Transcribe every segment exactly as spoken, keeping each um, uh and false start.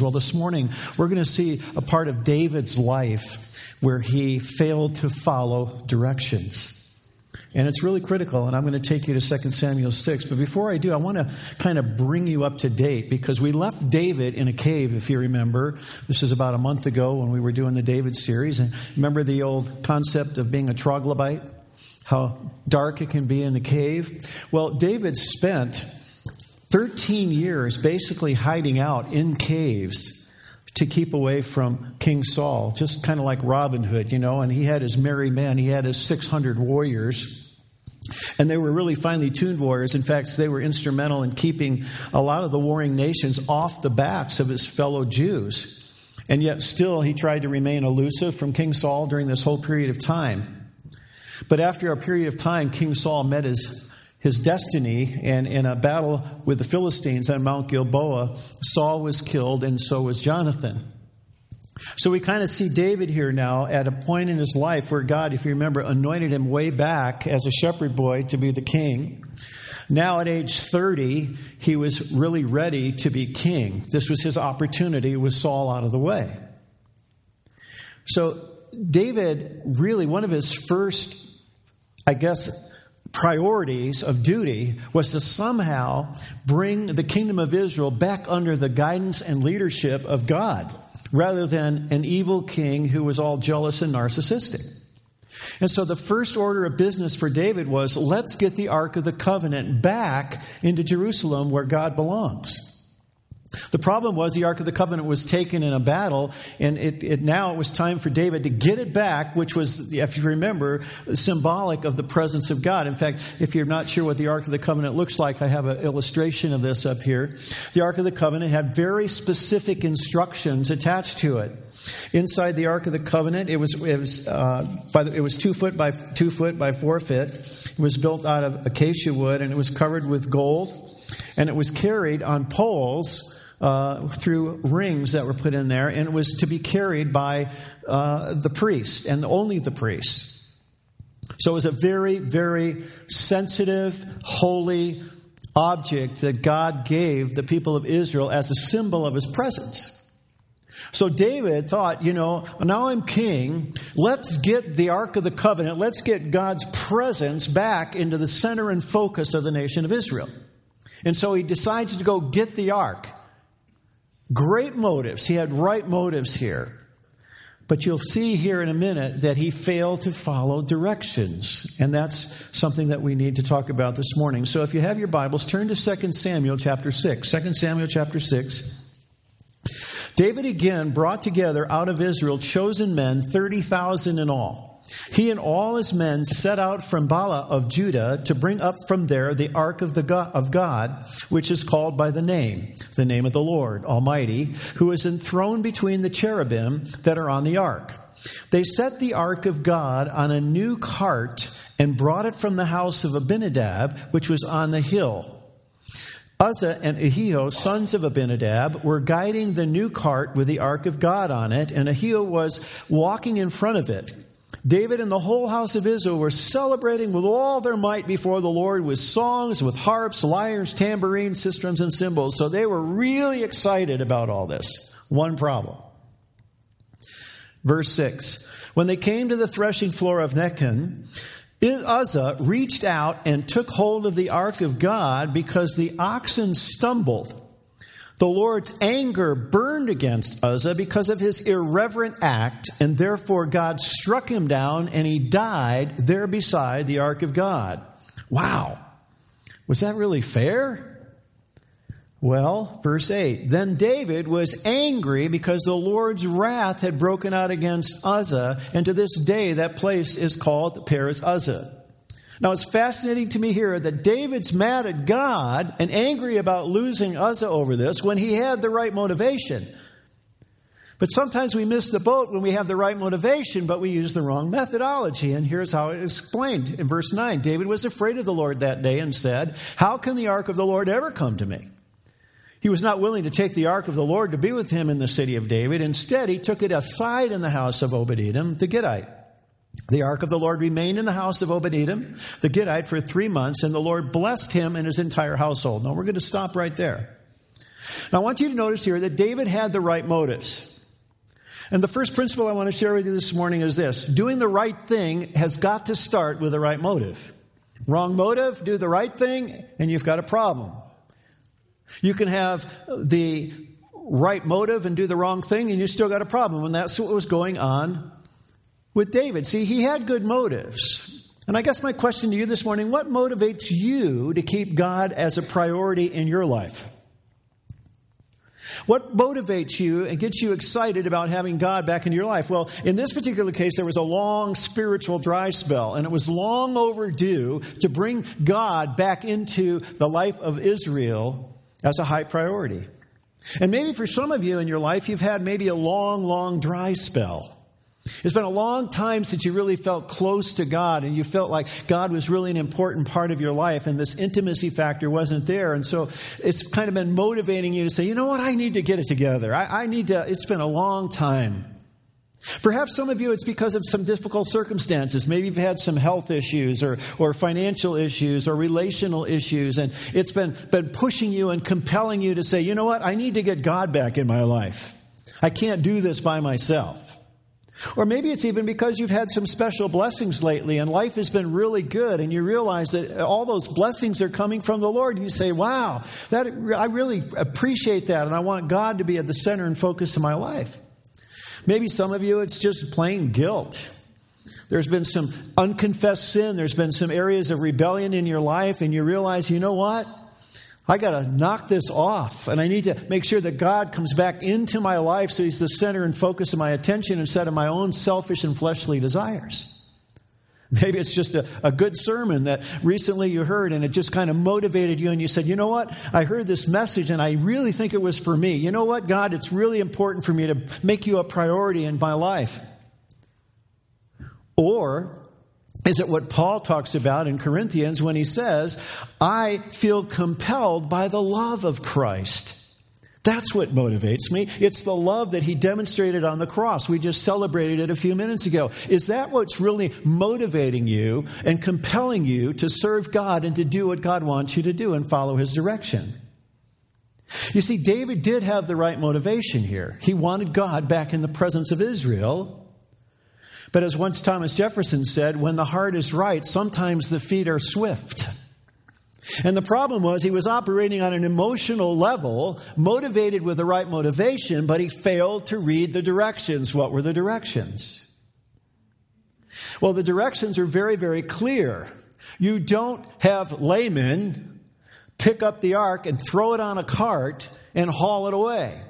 Kings. Well, this morning, we're going to see a part of David's life where he failed to follow directions. And it's really critical, and I'm going to take you to Second Samuel six. But before I do, I want to kind of bring you up to date, because we left David in a cave, if you remember. This is about a month ago when we were doing the David series. And remember the old concept of being a troglodyte? How dark it can be in the cave? Well, David spent thirteen years basically hiding out in caves to keep away from King Saul, just kind of like Robin Hood, you know, and he had his merry men, he had his six hundred warriors, and they were really finely tuned warriors. In fact, they were instrumental in keeping a lot of the warring nations off the backs of his fellow Jews. And yet still he tried to remain elusive from King Saul during this whole period of time. But after a period of time, King Saul met his His destiny, and in a battle with the Philistines on Mount Gilboa, Saul was killed, and so was Jonathan. So we kind of see David here now at a point in his life where God, if you remember, anointed him way back as a shepherd boy to be the king. Now at age thirty, he was really ready to be king. This was his opportunity with Saul out of the way. So David, really, one of his first, I guess, priorities of duty was to somehow bring the kingdom of Israel back under the guidance and leadership of God, rather than an evil king who was all jealous and narcissistic. And so the first order of business for David was, let's get the Ark of the Covenant back into Jerusalem where God belongs. The problem was the Ark of the Covenant was taken in a battle, and it, it now it was time for David to get it back, which was, if you remember, symbolic of the presence of God. In fact, if you're not sure what the Ark of the Covenant looks like, I have an illustration of this up here. The Ark of the Covenant had very specific instructions attached to it. Inside the Ark of the Covenant, it was it was uh, by the, it was two foot by two foot by four foot. It was built out of acacia wood, and it was covered with gold, and it was carried on poles Uh, through rings that were put in there, and it was to be carried by uh, the priest, and only the priest. So it was a very, very sensitive, holy object that God gave the people of Israel as a symbol of his presence. So David thought, you know, now I'm king, let's get the Ark of the Covenant, let's get God's presence back into the center and focus of the nation of Israel. And so he decides to go get the Ark. Great motives. He had right motives here. But you'll see here in a minute that he failed to follow directions. And that's something that we need to talk about this morning. So if you have your Bibles, turn to Second Samuel chapter six. Second Samuel chapter six. David again brought together out of Israel chosen men, thirty thousand in all. He and all his men set out from Bala of Judah to bring up from there the ark of the God, of God, which is called by the name, the name of the Lord Almighty, who is enthroned between the cherubim that are on the ark. They set the ark of God on a new cart and brought it from the house of Abinadab, which was on the hill. Uzzah and Ahio, sons of Abinadab, were guiding the new cart with the ark of God on it, and Ahio was walking in front of it. David and the whole house of Israel were celebrating with all their might before the Lord with songs, with harps, lyres, tambourines, sistrums, and cymbals. So they were really excited about all this. One problem. Verse six. When they came to the threshing floor of Nechon, Uzzah reached out and took hold of the ark of God because the oxen stumbled. The Lord's anger burned against Uzzah because of his irreverent act, and therefore God struck him down, and he died there beside the ark of God. Wow. Was that really fair? Well, verse eight. Then David was angry because the Lord's wrath had broken out against Uzzah, and to this day that place is called Peres-Uzzah. Now, it's fascinating to me here that David's mad at God and angry about losing Uzzah over this when he had the right motivation. But sometimes we miss the boat when we have the right motivation, but we use the wrong methodology. And here's how it is explained in verse nine. David was afraid of the Lord that day and said, "How can the ark of the Lord ever come to me?" He was not willing to take the ark of the Lord to be with him in the city of David. Instead, he took it aside in the house of Obed-Edom, the Gittite. The ark of the Lord remained in the house of Obed-Edom, the Gittite, for three months, and the Lord blessed him and his entire household. Now, we're going to stop right there. Now, I want you to notice here that David had the right motives. And the first principle I want to share with you this morning is this. Doing the right thing has got to start with the right motive. Wrong motive, do the right thing, and you've got a problem. You can have the right motive and do the wrong thing, and you still got a problem. And that's what was going on with David. See, he had good motives. And I guess my question to you this morning, what motivates you to keep God as a priority in your life? What motivates you and gets you excited about having God back in your life? Well, in this particular case, there was a long spiritual dry spell, and it was long overdue to bring God back into the life of Israel as a high priority. And maybe for some of you in your life, you've had maybe a long, long dry spell. It's been a long time since you really felt close to God and you felt like God was really an important part of your life and this intimacy factor wasn't there. And so it's kind of been motivating you to say, you know what, I need to get it together. I, I need to, it's been a long time. Perhaps some of you, it's because of some difficult circumstances. Maybe you've had some health issues or, or financial issues or relational issues. And it's been, been pushing you and compelling you to say, you know what, I need to get God back in my life. I can't do this by myself. Or maybe it's even because you've had some special blessings lately and life has been really good and you realize that all those blessings are coming from the Lord. And you say, wow, that I really appreciate that and I want God to be at the center and focus of my life. Maybe some of you, it's just plain guilt. There's been some unconfessed sin. There's been some areas of rebellion in your life and you realize, you know what? I got to knock this off, and I need to make sure that God comes back into my life so he's the center and focus of my attention instead of my own selfish and fleshly desires. Maybe it's just a, a good sermon that recently you heard, and it just kind of motivated you, and you said, you know what, I heard this message, and I really think it was for me. You know what, God, it's really important for me to make you a priority in my life. Or is it what Paul talks about in Corinthians when he says, I feel compelled by the love of Christ. That's what motivates me. It's the love that he demonstrated on the cross. We just celebrated it a few minutes ago. Is that what's really motivating you and compelling you to serve God and to do what God wants you to do and follow his direction? You see, David did have the right motivation here. He wanted God back in the presence of Israel. But as once Thomas Jefferson said, when the heart is right, sometimes the feet are swift. And the problem was he was operating on an emotional level, motivated with the right motivation, but he failed to read the directions. What were the directions? Well, the directions are very, very clear. You don't have laymen pick up the ark and throw it on a cart and haul it away.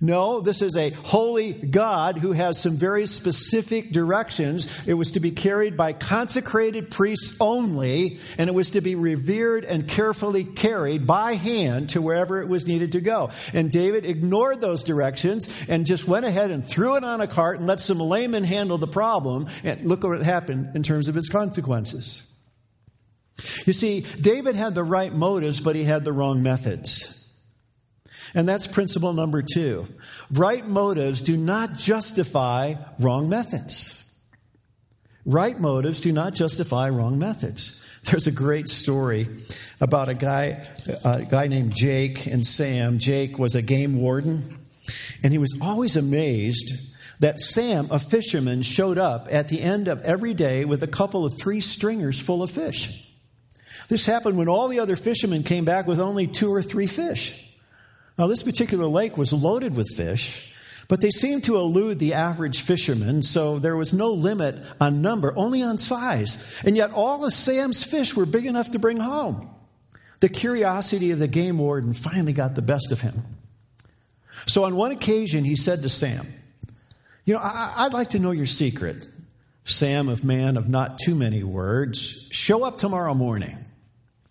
No, this is a holy God who has some very specific directions. It was to be carried by consecrated priests only, and it was to be revered and carefully carried by hand to wherever it was needed to go. And David ignored those directions and just went ahead and threw it on a cart and let some layman handle the problem. And look what happened in terms of his consequences. You see, David had the right motives, but he had the wrong methods. And that's principle number two. Right motives do not justify wrong methods. Right motives do not justify wrong methods. There's a great story about a guy, a guy named Jake and Sam. Jake was a game warden, and he was always amazed that Sam, a fisherman, showed up at the end of every day with a couple of three stringers full of fish. This happened when all the other fishermen came back with only two or three fish. Now, this particular lake was loaded with fish, but they seemed to elude the average fisherman, so there was no limit on number, only on size. And yet all of Sam's fish were big enough to bring home. The curiosity of the game warden finally got the best of him. So on one occasion, he said to Sam, you know, I- I'd like to know your secret. Sam, of man of not too many words, show up tomorrow morning.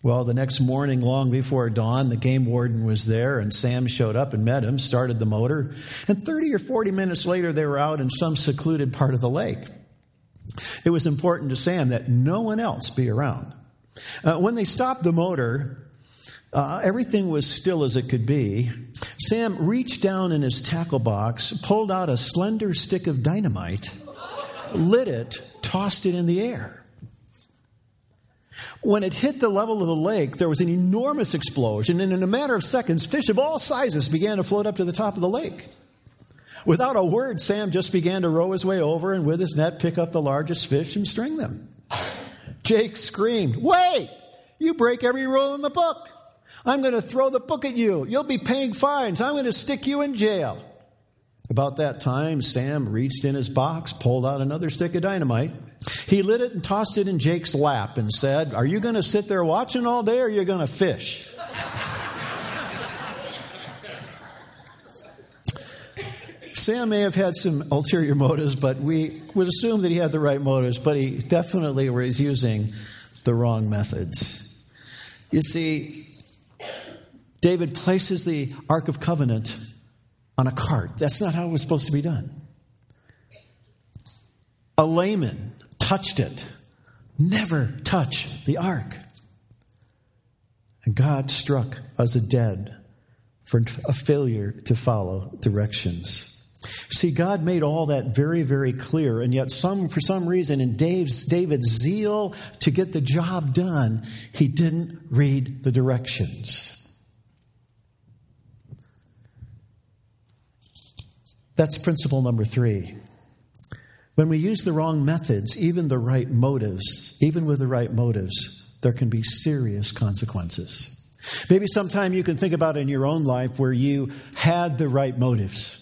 Well, the next morning, long before dawn, the game warden was there, and Sam showed up and met him, started the motor. And thirty or forty minutes later, they were out in some secluded part of the lake. It was important to Sam that no one else be around. Uh, when they stopped the motor, uh, everything was still as it could be. Sam reached down in his tackle box, pulled out a slender stick of dynamite, lit it, tossed it in the air. When it hit the level of the lake, there was an enormous explosion, and in a matter of seconds, fish of all sizes began to float up to the top of the lake. Without a word, Sam just began to row his way over and with his net pick up the largest fish and string them. Jake screamed, "Wait! You break every rule in the book. I'm going to throw the book at you. You'll be paying fines. I'm going to stick you in jail." About that time, Sam reached in his box, pulled out another stick of dynamite. He lit it and tossed it in Jake's lap and said, "Are you going to sit there watching all day or are you going to fish?" Sam may have had some ulterior motives, but we would assume that he had the right motives, but he definitely was using the wrong methods. You see, David places the Ark of Covenant on a cart. That's not how it was supposed to be done. A layman touched it. Never touch the ark. And God struck Uzzah dead for a failure to follow directions. See, God made all that very, very clear, and yet some, for some reason, in Dave's, David's zeal to get the job done, he didn't read the directions. That's principle number three. When we use the wrong methods, even the right motives, even with the right motives, there can be serious consequences. Maybe sometime you can think about in your own life where you had the right motives.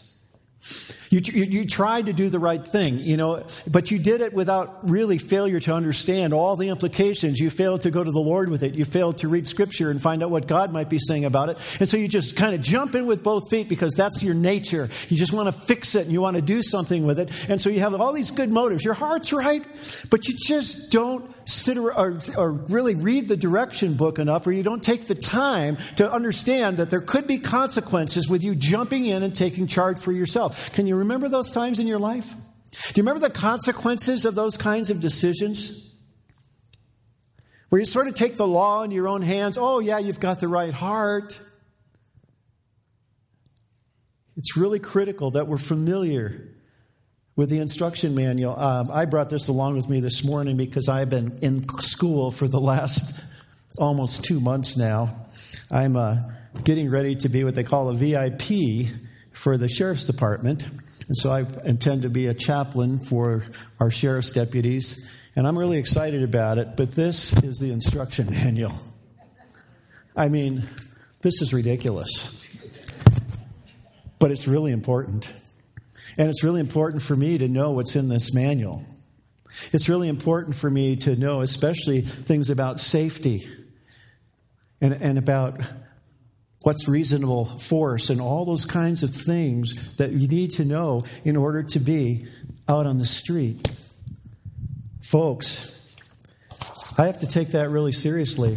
You, you, you tried to do the right thing, you know, but you did it without really failure to understand all the implications. You failed to go to the Lord with it. You failed to read Scripture and find out what God might be saying about it. And so you just kind of jump in with both feet because that's your nature. You just want to fix it and you want to do something with it. And so you have all these good motives. Your heart's right, but you just don't sit or, or really read the direction book enough, or you don't take the time to understand that there could be consequences with you jumping in and taking charge for yourself. Can you remember those times in your life? Do you remember the consequences of those kinds of decisions? Where you sort of take the law in your own hands. Oh, yeah, you've got the right heart. It's really critical that we're familiar with the instruction manual. Uh, I brought this along with me this morning because I've been in school for the last almost two months now. I'm uh, getting ready to be what they call a V I P for the Sheriff's Department. And so I intend to be a chaplain for our sheriff's deputies. And I'm really excited about it. But this is the instruction manual. I mean, this is ridiculous. But it's really important. And it's really important for me to know what's in this manual. It's really important for me to know especially things about safety and, and about what's reasonable force and all those kinds of things that you need to know in order to be out on the street. Folks, I have to take that really seriously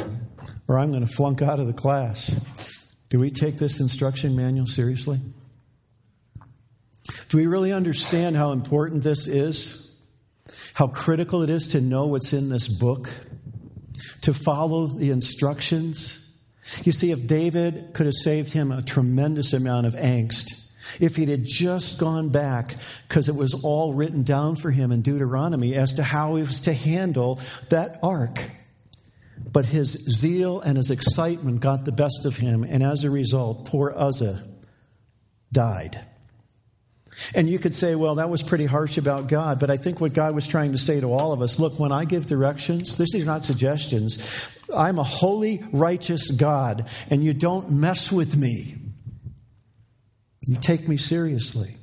or I'm going to flunk out of the class. Do we take this instruction manual seriously? Do we really understand how important this is? How critical it is to know what's in this book? To follow the instructions? You see, if David could have saved him a tremendous amount of angst, if he had just gone back, because it was all written down for him in Deuteronomy as to how he was to handle that ark. But his zeal and his excitement got the best of him, and as a result, poor Uzzah died. And you could say, well, that was pretty harsh about God. But I think what God was trying to say to all of us, look, when I give directions, this is not suggestions. I'm a holy, righteous God, and you don't mess with me. You take me seriously.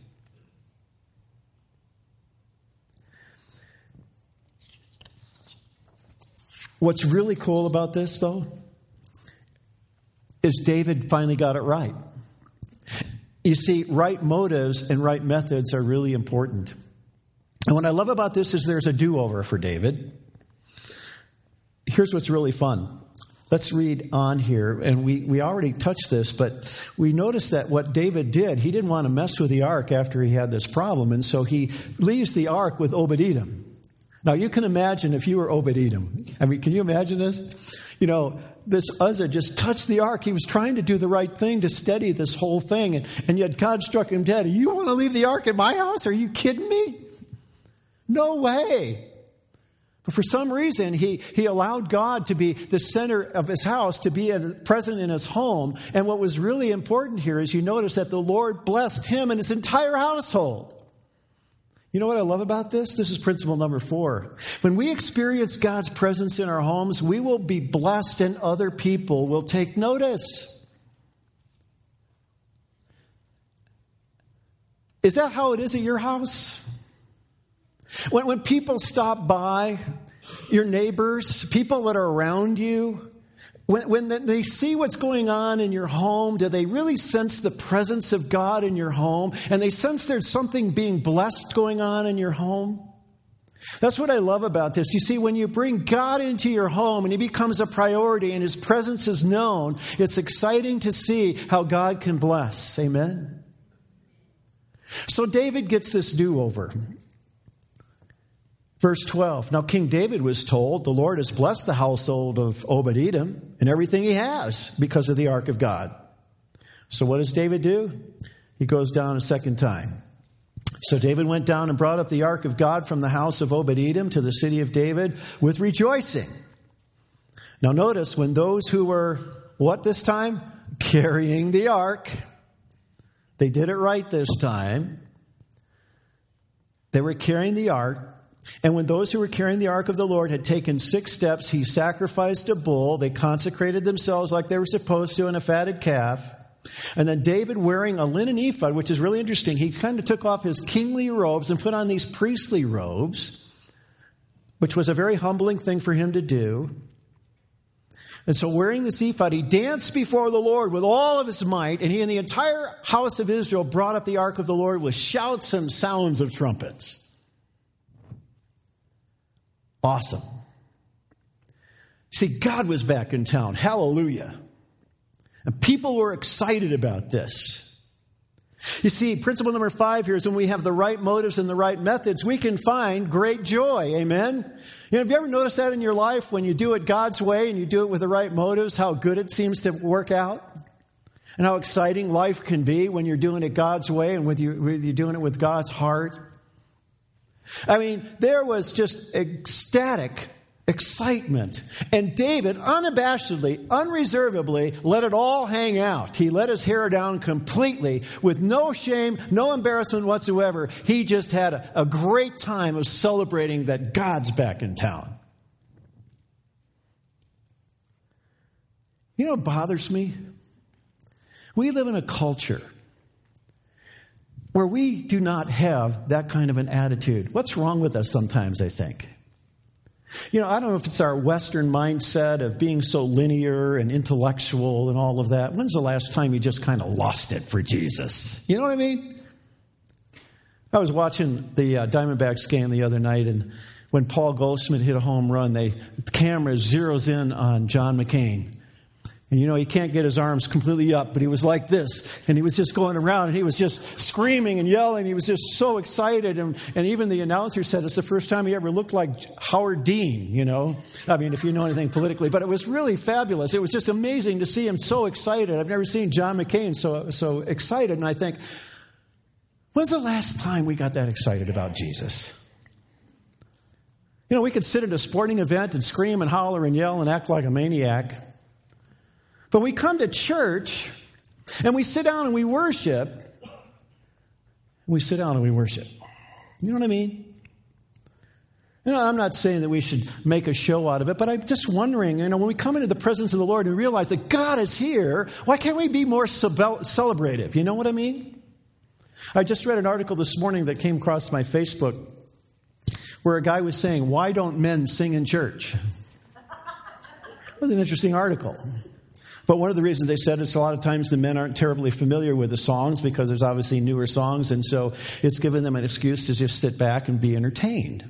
What's really cool about this, though, is David finally got it right. You see, right motives and right methods are really important. And what I love about this is there's a do-over for David. Here's what's really fun. Let's read on here. And we, we already touched this, but we noticed that what David did, he didn't want to mess with the ark after he had this problem. And so he leaves the ark with Obed-Edom. Now, you can imagine if you were Obed-Edom. I mean, can you imagine this? You know, this Uzzah just touched the ark. He was trying to do the right thing to steady this whole thing. And, and yet God struck him dead. You want to leave the ark at my house? Are you kidding me? No way. But for some reason, he, he allowed God to be the center of his house, to be present in his home. And what was really important here is you notice that the Lord blessed him and his entire household. You know what I love about this? This is principle number four. When we experience God's presence in our homes, we will be blessed and other people will take notice. Is that how it is at your house? When, when people stop by, your neighbors, people that are around you, when, when they see what's going on in your home, do they really sense the presence of God in your home? And they sense there's something being blessed going on in your home? That's what I love about this. You see, when you bring God into your home and he becomes a priority and his presence is known, it's exciting to see how God can bless. Amen? So David gets this do-over. Verse twelve, now King David was told, the Lord has blessed the household of Obed-Edom and everything he has because of the ark of God. So what does David do? He goes down a second time. So David went down and brought up the ark of God from the house of Obed-Edom to the city of David with rejoicing. Now notice when those who were, what this time? Carrying the ark. They did it right this time. They were carrying the ark. And when those who were carrying the ark of the Lord had taken six steps, he sacrificed a bull. They consecrated themselves like they were supposed to in a fatted calf. And then David, wearing a linen ephod, which is really interesting, he kind of took off his kingly robes and put on these priestly robes, which was a very humbling thing for him to do. And so wearing this ephod, he danced before the Lord with all of his might, and he and the entire house of Israel brought up the ark of the Lord with shouts and sounds of trumpets. Awesome. See, God was back in town. Hallelujah. And people were excited about this. You see, principle number five here is when we have the right motives and the right methods, we can find great joy. Amen? You know, have you ever noticed that in your life when you do it God's way and you do it with the right motives, how good it seems to work out? And how exciting life can be when you're doing it God's way and with you, with you doing it with God's heart. I mean, there was just ecstatic excitement. And David unabashedly, unreservedly let it all hang out. He let his hair down completely with no shame, no embarrassment whatsoever. He just had a, a great time of celebrating that God's back in town. You know what bothers me? We live in a culture where we do not have that kind of an attitude. What's wrong with us sometimes, I think? You know, I don't know if it's our Western mindset of being so linear and intellectual and all of that. When's the last time you just kind of lost it for Jesus? You know what I mean? I was watching the uh, Diamondbacks game the other night, and when Paul Goldschmidt hit a home run, they, the camera zeroes in on John McCain. And, you know, he can't get his arms completely up, but he was like this. And he was just going around, and he was just screaming and yelling. He was just so excited. And, and even the announcer said it's the first time he ever looked like Howard Dean, you know. I mean, if you know anything politically. But it was really fabulous. It was just amazing to see him so excited. I've never seen John McCain so, so excited. And I think, when's the last time we got that excited about Jesus? You know, we could sit at a sporting event and scream and holler and yell and act like a maniac. But we come to church, and we sit down and we worship. We sit down and we worship. You know what I mean? You know, I'm not saying that we should make a show out of it, but I'm just wondering, you know, when we come into the presence of the Lord and realize that God is here, why can't we be more celebrative? You know what I mean? I just read an article this morning that came across my Facebook where a guy was saying, why don't men sing in church? It was an interesting article. But one of the reasons they said it's a lot of times the men aren't terribly familiar with the songs because there's obviously newer songs, and so it's given them an excuse to just sit back and be entertained.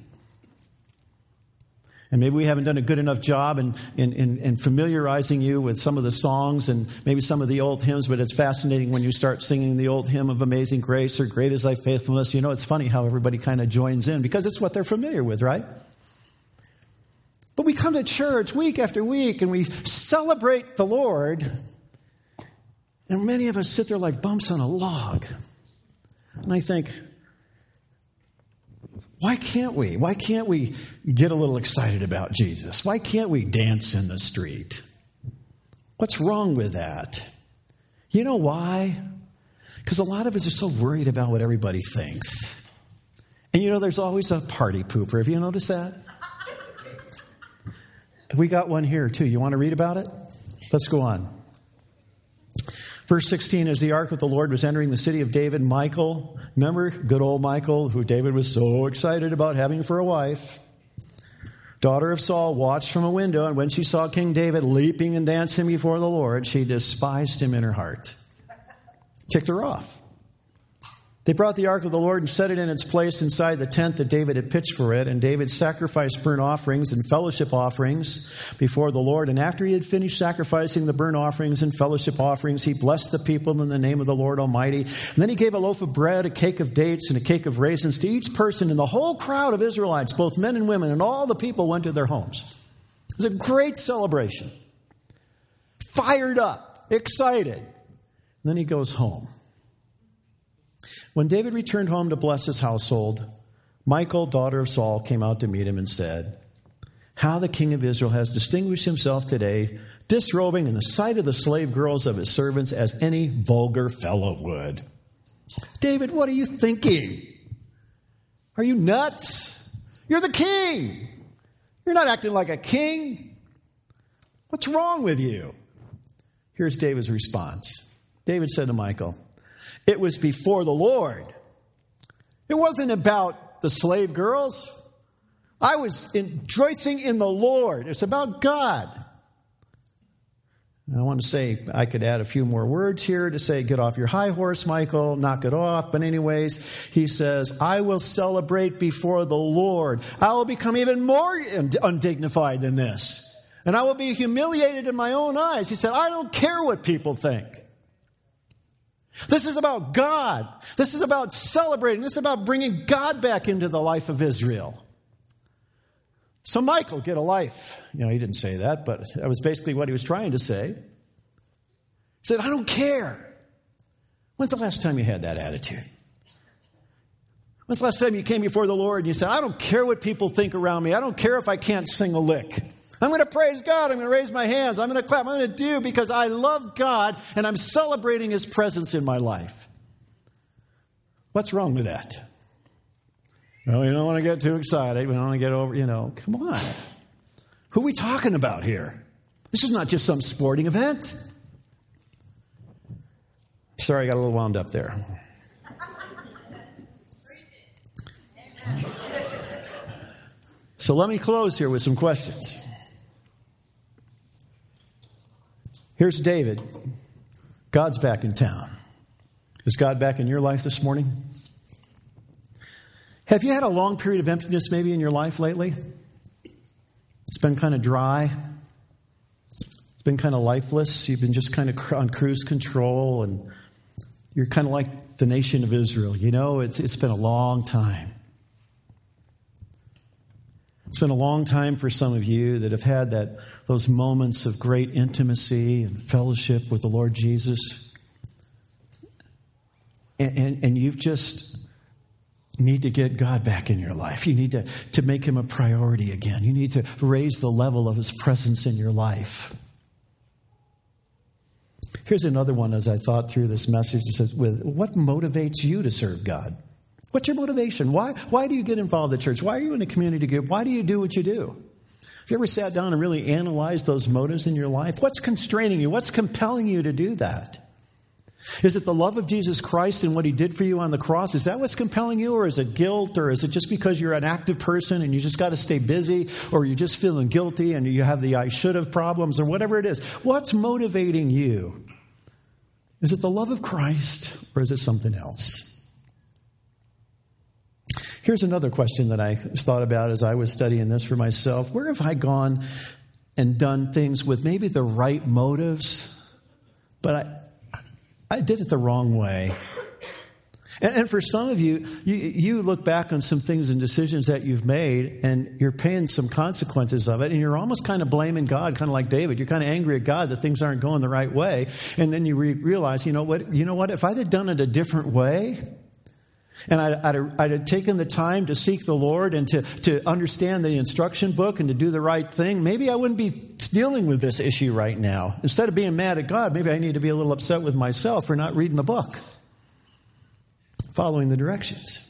And maybe we haven't done a good enough job in, in, in, in familiarizing you with some of the songs and maybe some of the old hymns, but it's fascinating when you start singing the old hymn of Amazing Grace or Great Is Thy Faithfulness. You know, it's funny how everybody kind of joins in because it's what they're familiar with, right? But we come to church week after week and we celebrate the Lord. And many of us sit there like bumps on a log. And I think, Why can't we? Why can't we get a little excited about Jesus? Why can't we dance in the street? What's wrong with that? You know why? Because a lot of us are so worried about what everybody thinks. And you know, there's always a party pooper. Have you noticed that? We got one here, too. You want to read about it? Let's go on. Verse sixteen, as the ark of the Lord was entering the city of David, Michal, remember good old Michal, who David was so excited about having for a wife, daughter of Saul, watched from a window, and when she saw King David leaping and dancing before the Lord, she despised him in her heart. Ticked her off. They brought the ark of the Lord and set it in its place inside the tent that David had pitched for it. And David sacrificed burnt offerings and fellowship offerings before the Lord. And after he had finished sacrificing the burnt offerings and fellowship offerings, he blessed the people in the name of the Lord Almighty. And then he gave a loaf of bread, a cake of dates, and a cake of raisins to each person. And the whole crowd of Israelites, both men and women, and all the people went to their homes. It was a great celebration. Fired up, excited. And then he goes home. When David returned home to bless his household, Michal, daughter of Saul, came out to meet him and said, "How the king of Israel has distinguished himself today, disrobing in the sight of the slave girls of his servants as any vulgar fellow would." David, what are you thinking? Are you nuts? You're the king. You're not acting like a king. What's wrong with you? Here's David's response. David said to Michal, "It was before the Lord. It wasn't about the slave girls. I was rejoicing in the Lord." It's about God. And I want to say, I could add a few more words here to say, get off your high horse, Michael, knock it off. But anyways, he says, I will celebrate before the Lord. I will become even more undignified than this. And I will be humiliated in my own eyes. He said, I don't care what people think. This is about God. This is about celebrating. This is about bringing God back into the life of Israel. So Michael, get a life. You know, he didn't say that, but that was basically what he was trying to say. He said, I don't care. When's the last time you had that attitude? When's the last time you came before the Lord and you said, I don't care what people think around me. I don't care if I can't sing a lick. I'm going to praise God. I'm going to raise my hands. I'm going to clap. I'm going to do because I love God and I'm celebrating His presence in my life. What's wrong with that? Well, you don't want to get too excited. We don't want to get over, you know, come on. Who are we talking about here? This is not just some sporting event. Sorry, I got a little wound up there. So let me close here with some questions. Here's David. God's back in town. Is God back in your life this morning? Have you had a long period of emptiness maybe in your life lately? It's been kind of dry. It's been kind of lifeless. You've been just kind of on cruise control, and you're kind of like the nation of Israel. You know, it's it's been a long time. It's been a long time for some of you that have had that those moments of great intimacy and fellowship with the Lord Jesus. And, and, and you've just need to get God back in your life. You need to, to make Him a priority again. You need to raise the level of His presence in your life. Here's another one as I thought through this message. It says, with, what motivates you to serve God? What's your motivation? Why, why do you get involved in church? Why are you in a community group? Why do you do what you do? Have you ever sat down and really analyzed those motives in your life? What's constraining you? What's compelling you to do that? Is it the love of Jesus Christ and what He did for you on the cross? Is that what's compelling you? Or is it guilt? Or is it just because you're an active person and you just got to stay busy? Or you're just feeling guilty and you have the I should have problems or whatever it is? What's motivating you? Is it the love of Christ or is it something else? Here's another question that I thought about as I was studying this for myself. Where have I gone and done things with maybe the right motives, but I, I did it the wrong way? And, and for some of you, you, you look back on some things and decisions that you've made, and you're paying some consequences of it, and you're almost kind of blaming God, kind of like David. You're kind of angry at God that things aren't going the right way, and then you re- realize, you know what? You know what? If I'd have done it a different way, And I'd, I'd, I'd had taken the time to seek the Lord and to, to understand the instruction book and to do the right thing, maybe I wouldn't be dealing with this issue right now. Instead of being mad at God, maybe I need to be a little upset with myself for not reading the book, following the directions.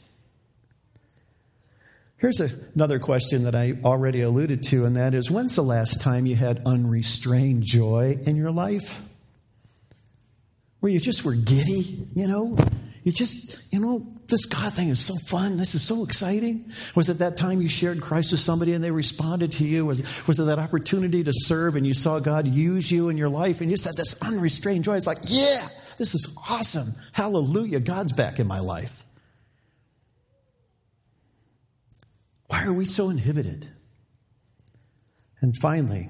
Here's a, another question that I already alluded to, and that is, when's the last time you had unrestrained joy in your life? Where you just were giddy, you know? You just, you know, this God thing is so fun. This is so exciting. Was it that time you shared Christ with somebody and they responded to you? Was, was it that opportunity to serve and you saw God use you in your life and you just had this unrestrained joy? It's like, yeah, this is awesome. Hallelujah, God's back in my life. Why are we so inhibited? And finally,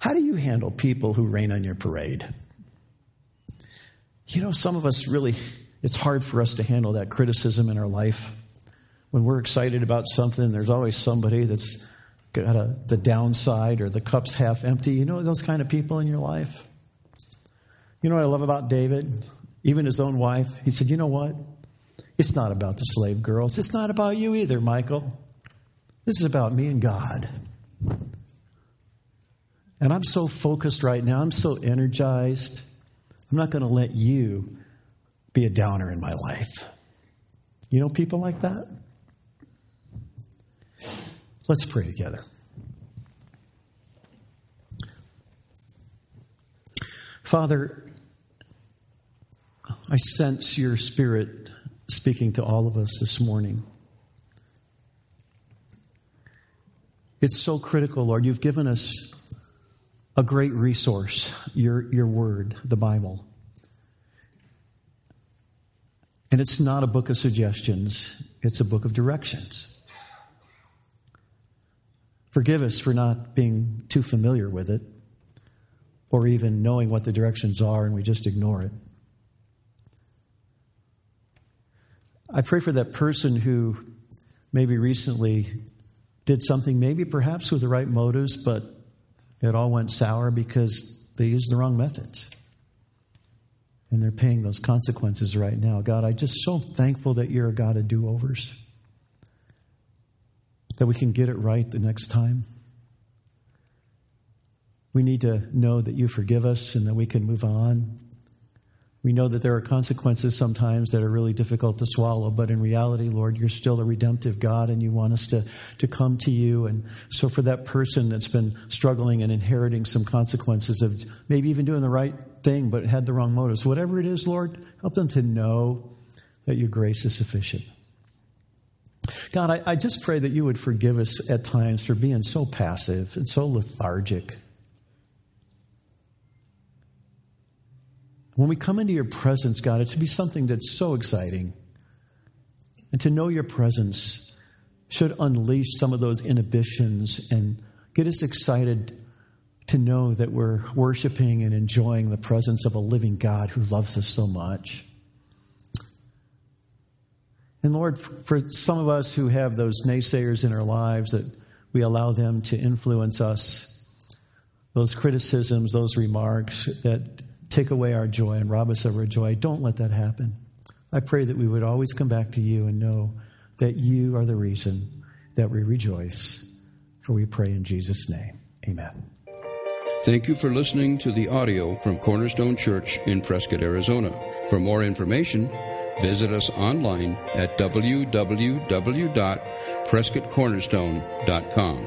how do you handle people who rain on your parade? You know, some of us really, it's hard for us to handle that criticism in our life. When we're excited about something, there's always somebody that's got a, the downside or the cup's half empty. You know those kind of people in your life? You know what I love about David? Even his own wife, he said, you know what? It's not about the slave girls. It's not about you either, Michael. This is about me and God. And I'm so focused right now. I'm so energized. I'm not going to let you be a downer in my life. You know people like that? Let's pray together. Father, I sense your Spirit speaking to all of us this morning. It's so critical, Lord. You've given us a great resource, your your word, the Bible. And it's not a book of suggestions, it's a book of directions. Forgive us for not being too familiar with it or even knowing what the directions are and we just ignore it. I pray for that person who maybe recently did something, maybe perhaps with the right motives, but it all went sour because they used the wrong methods. And they're paying those consequences right now. God, I'm just so thankful that you're a God of do-overs, that we can get it right the next time. We need to know that you forgive us and that we can move on. We know that there are consequences sometimes that are really difficult to swallow, but in reality, Lord, you're still a redemptive God and you want us to, to come to you. And so for that person that's been struggling and inheriting some consequences of maybe even doing the right thing but had the wrong motives, whatever it is, Lord, help them to know that your grace is sufficient. God, I, I just pray that you would forgive us at times for being so passive and so lethargic. When we come into your presence, God, it should be something that's so exciting. And to know your presence should unleash some of those inhibitions and get us excited to know that we're worshiping and enjoying the presence of a living God who loves us so much. And Lord, for some of us who have those naysayers in our lives, that we allow them to influence us, those criticisms, those remarks that take away our joy and rob us of our joy. Don't let that happen. I pray that we would always come back to you and know that you are the reason that we rejoice, for we pray in Jesus' name. Amen. Thank you for listening to the audio from Cornerstone Church in Prescott, Arizona. For more information, visit us online at w w w dot prescott cornerstone dot com.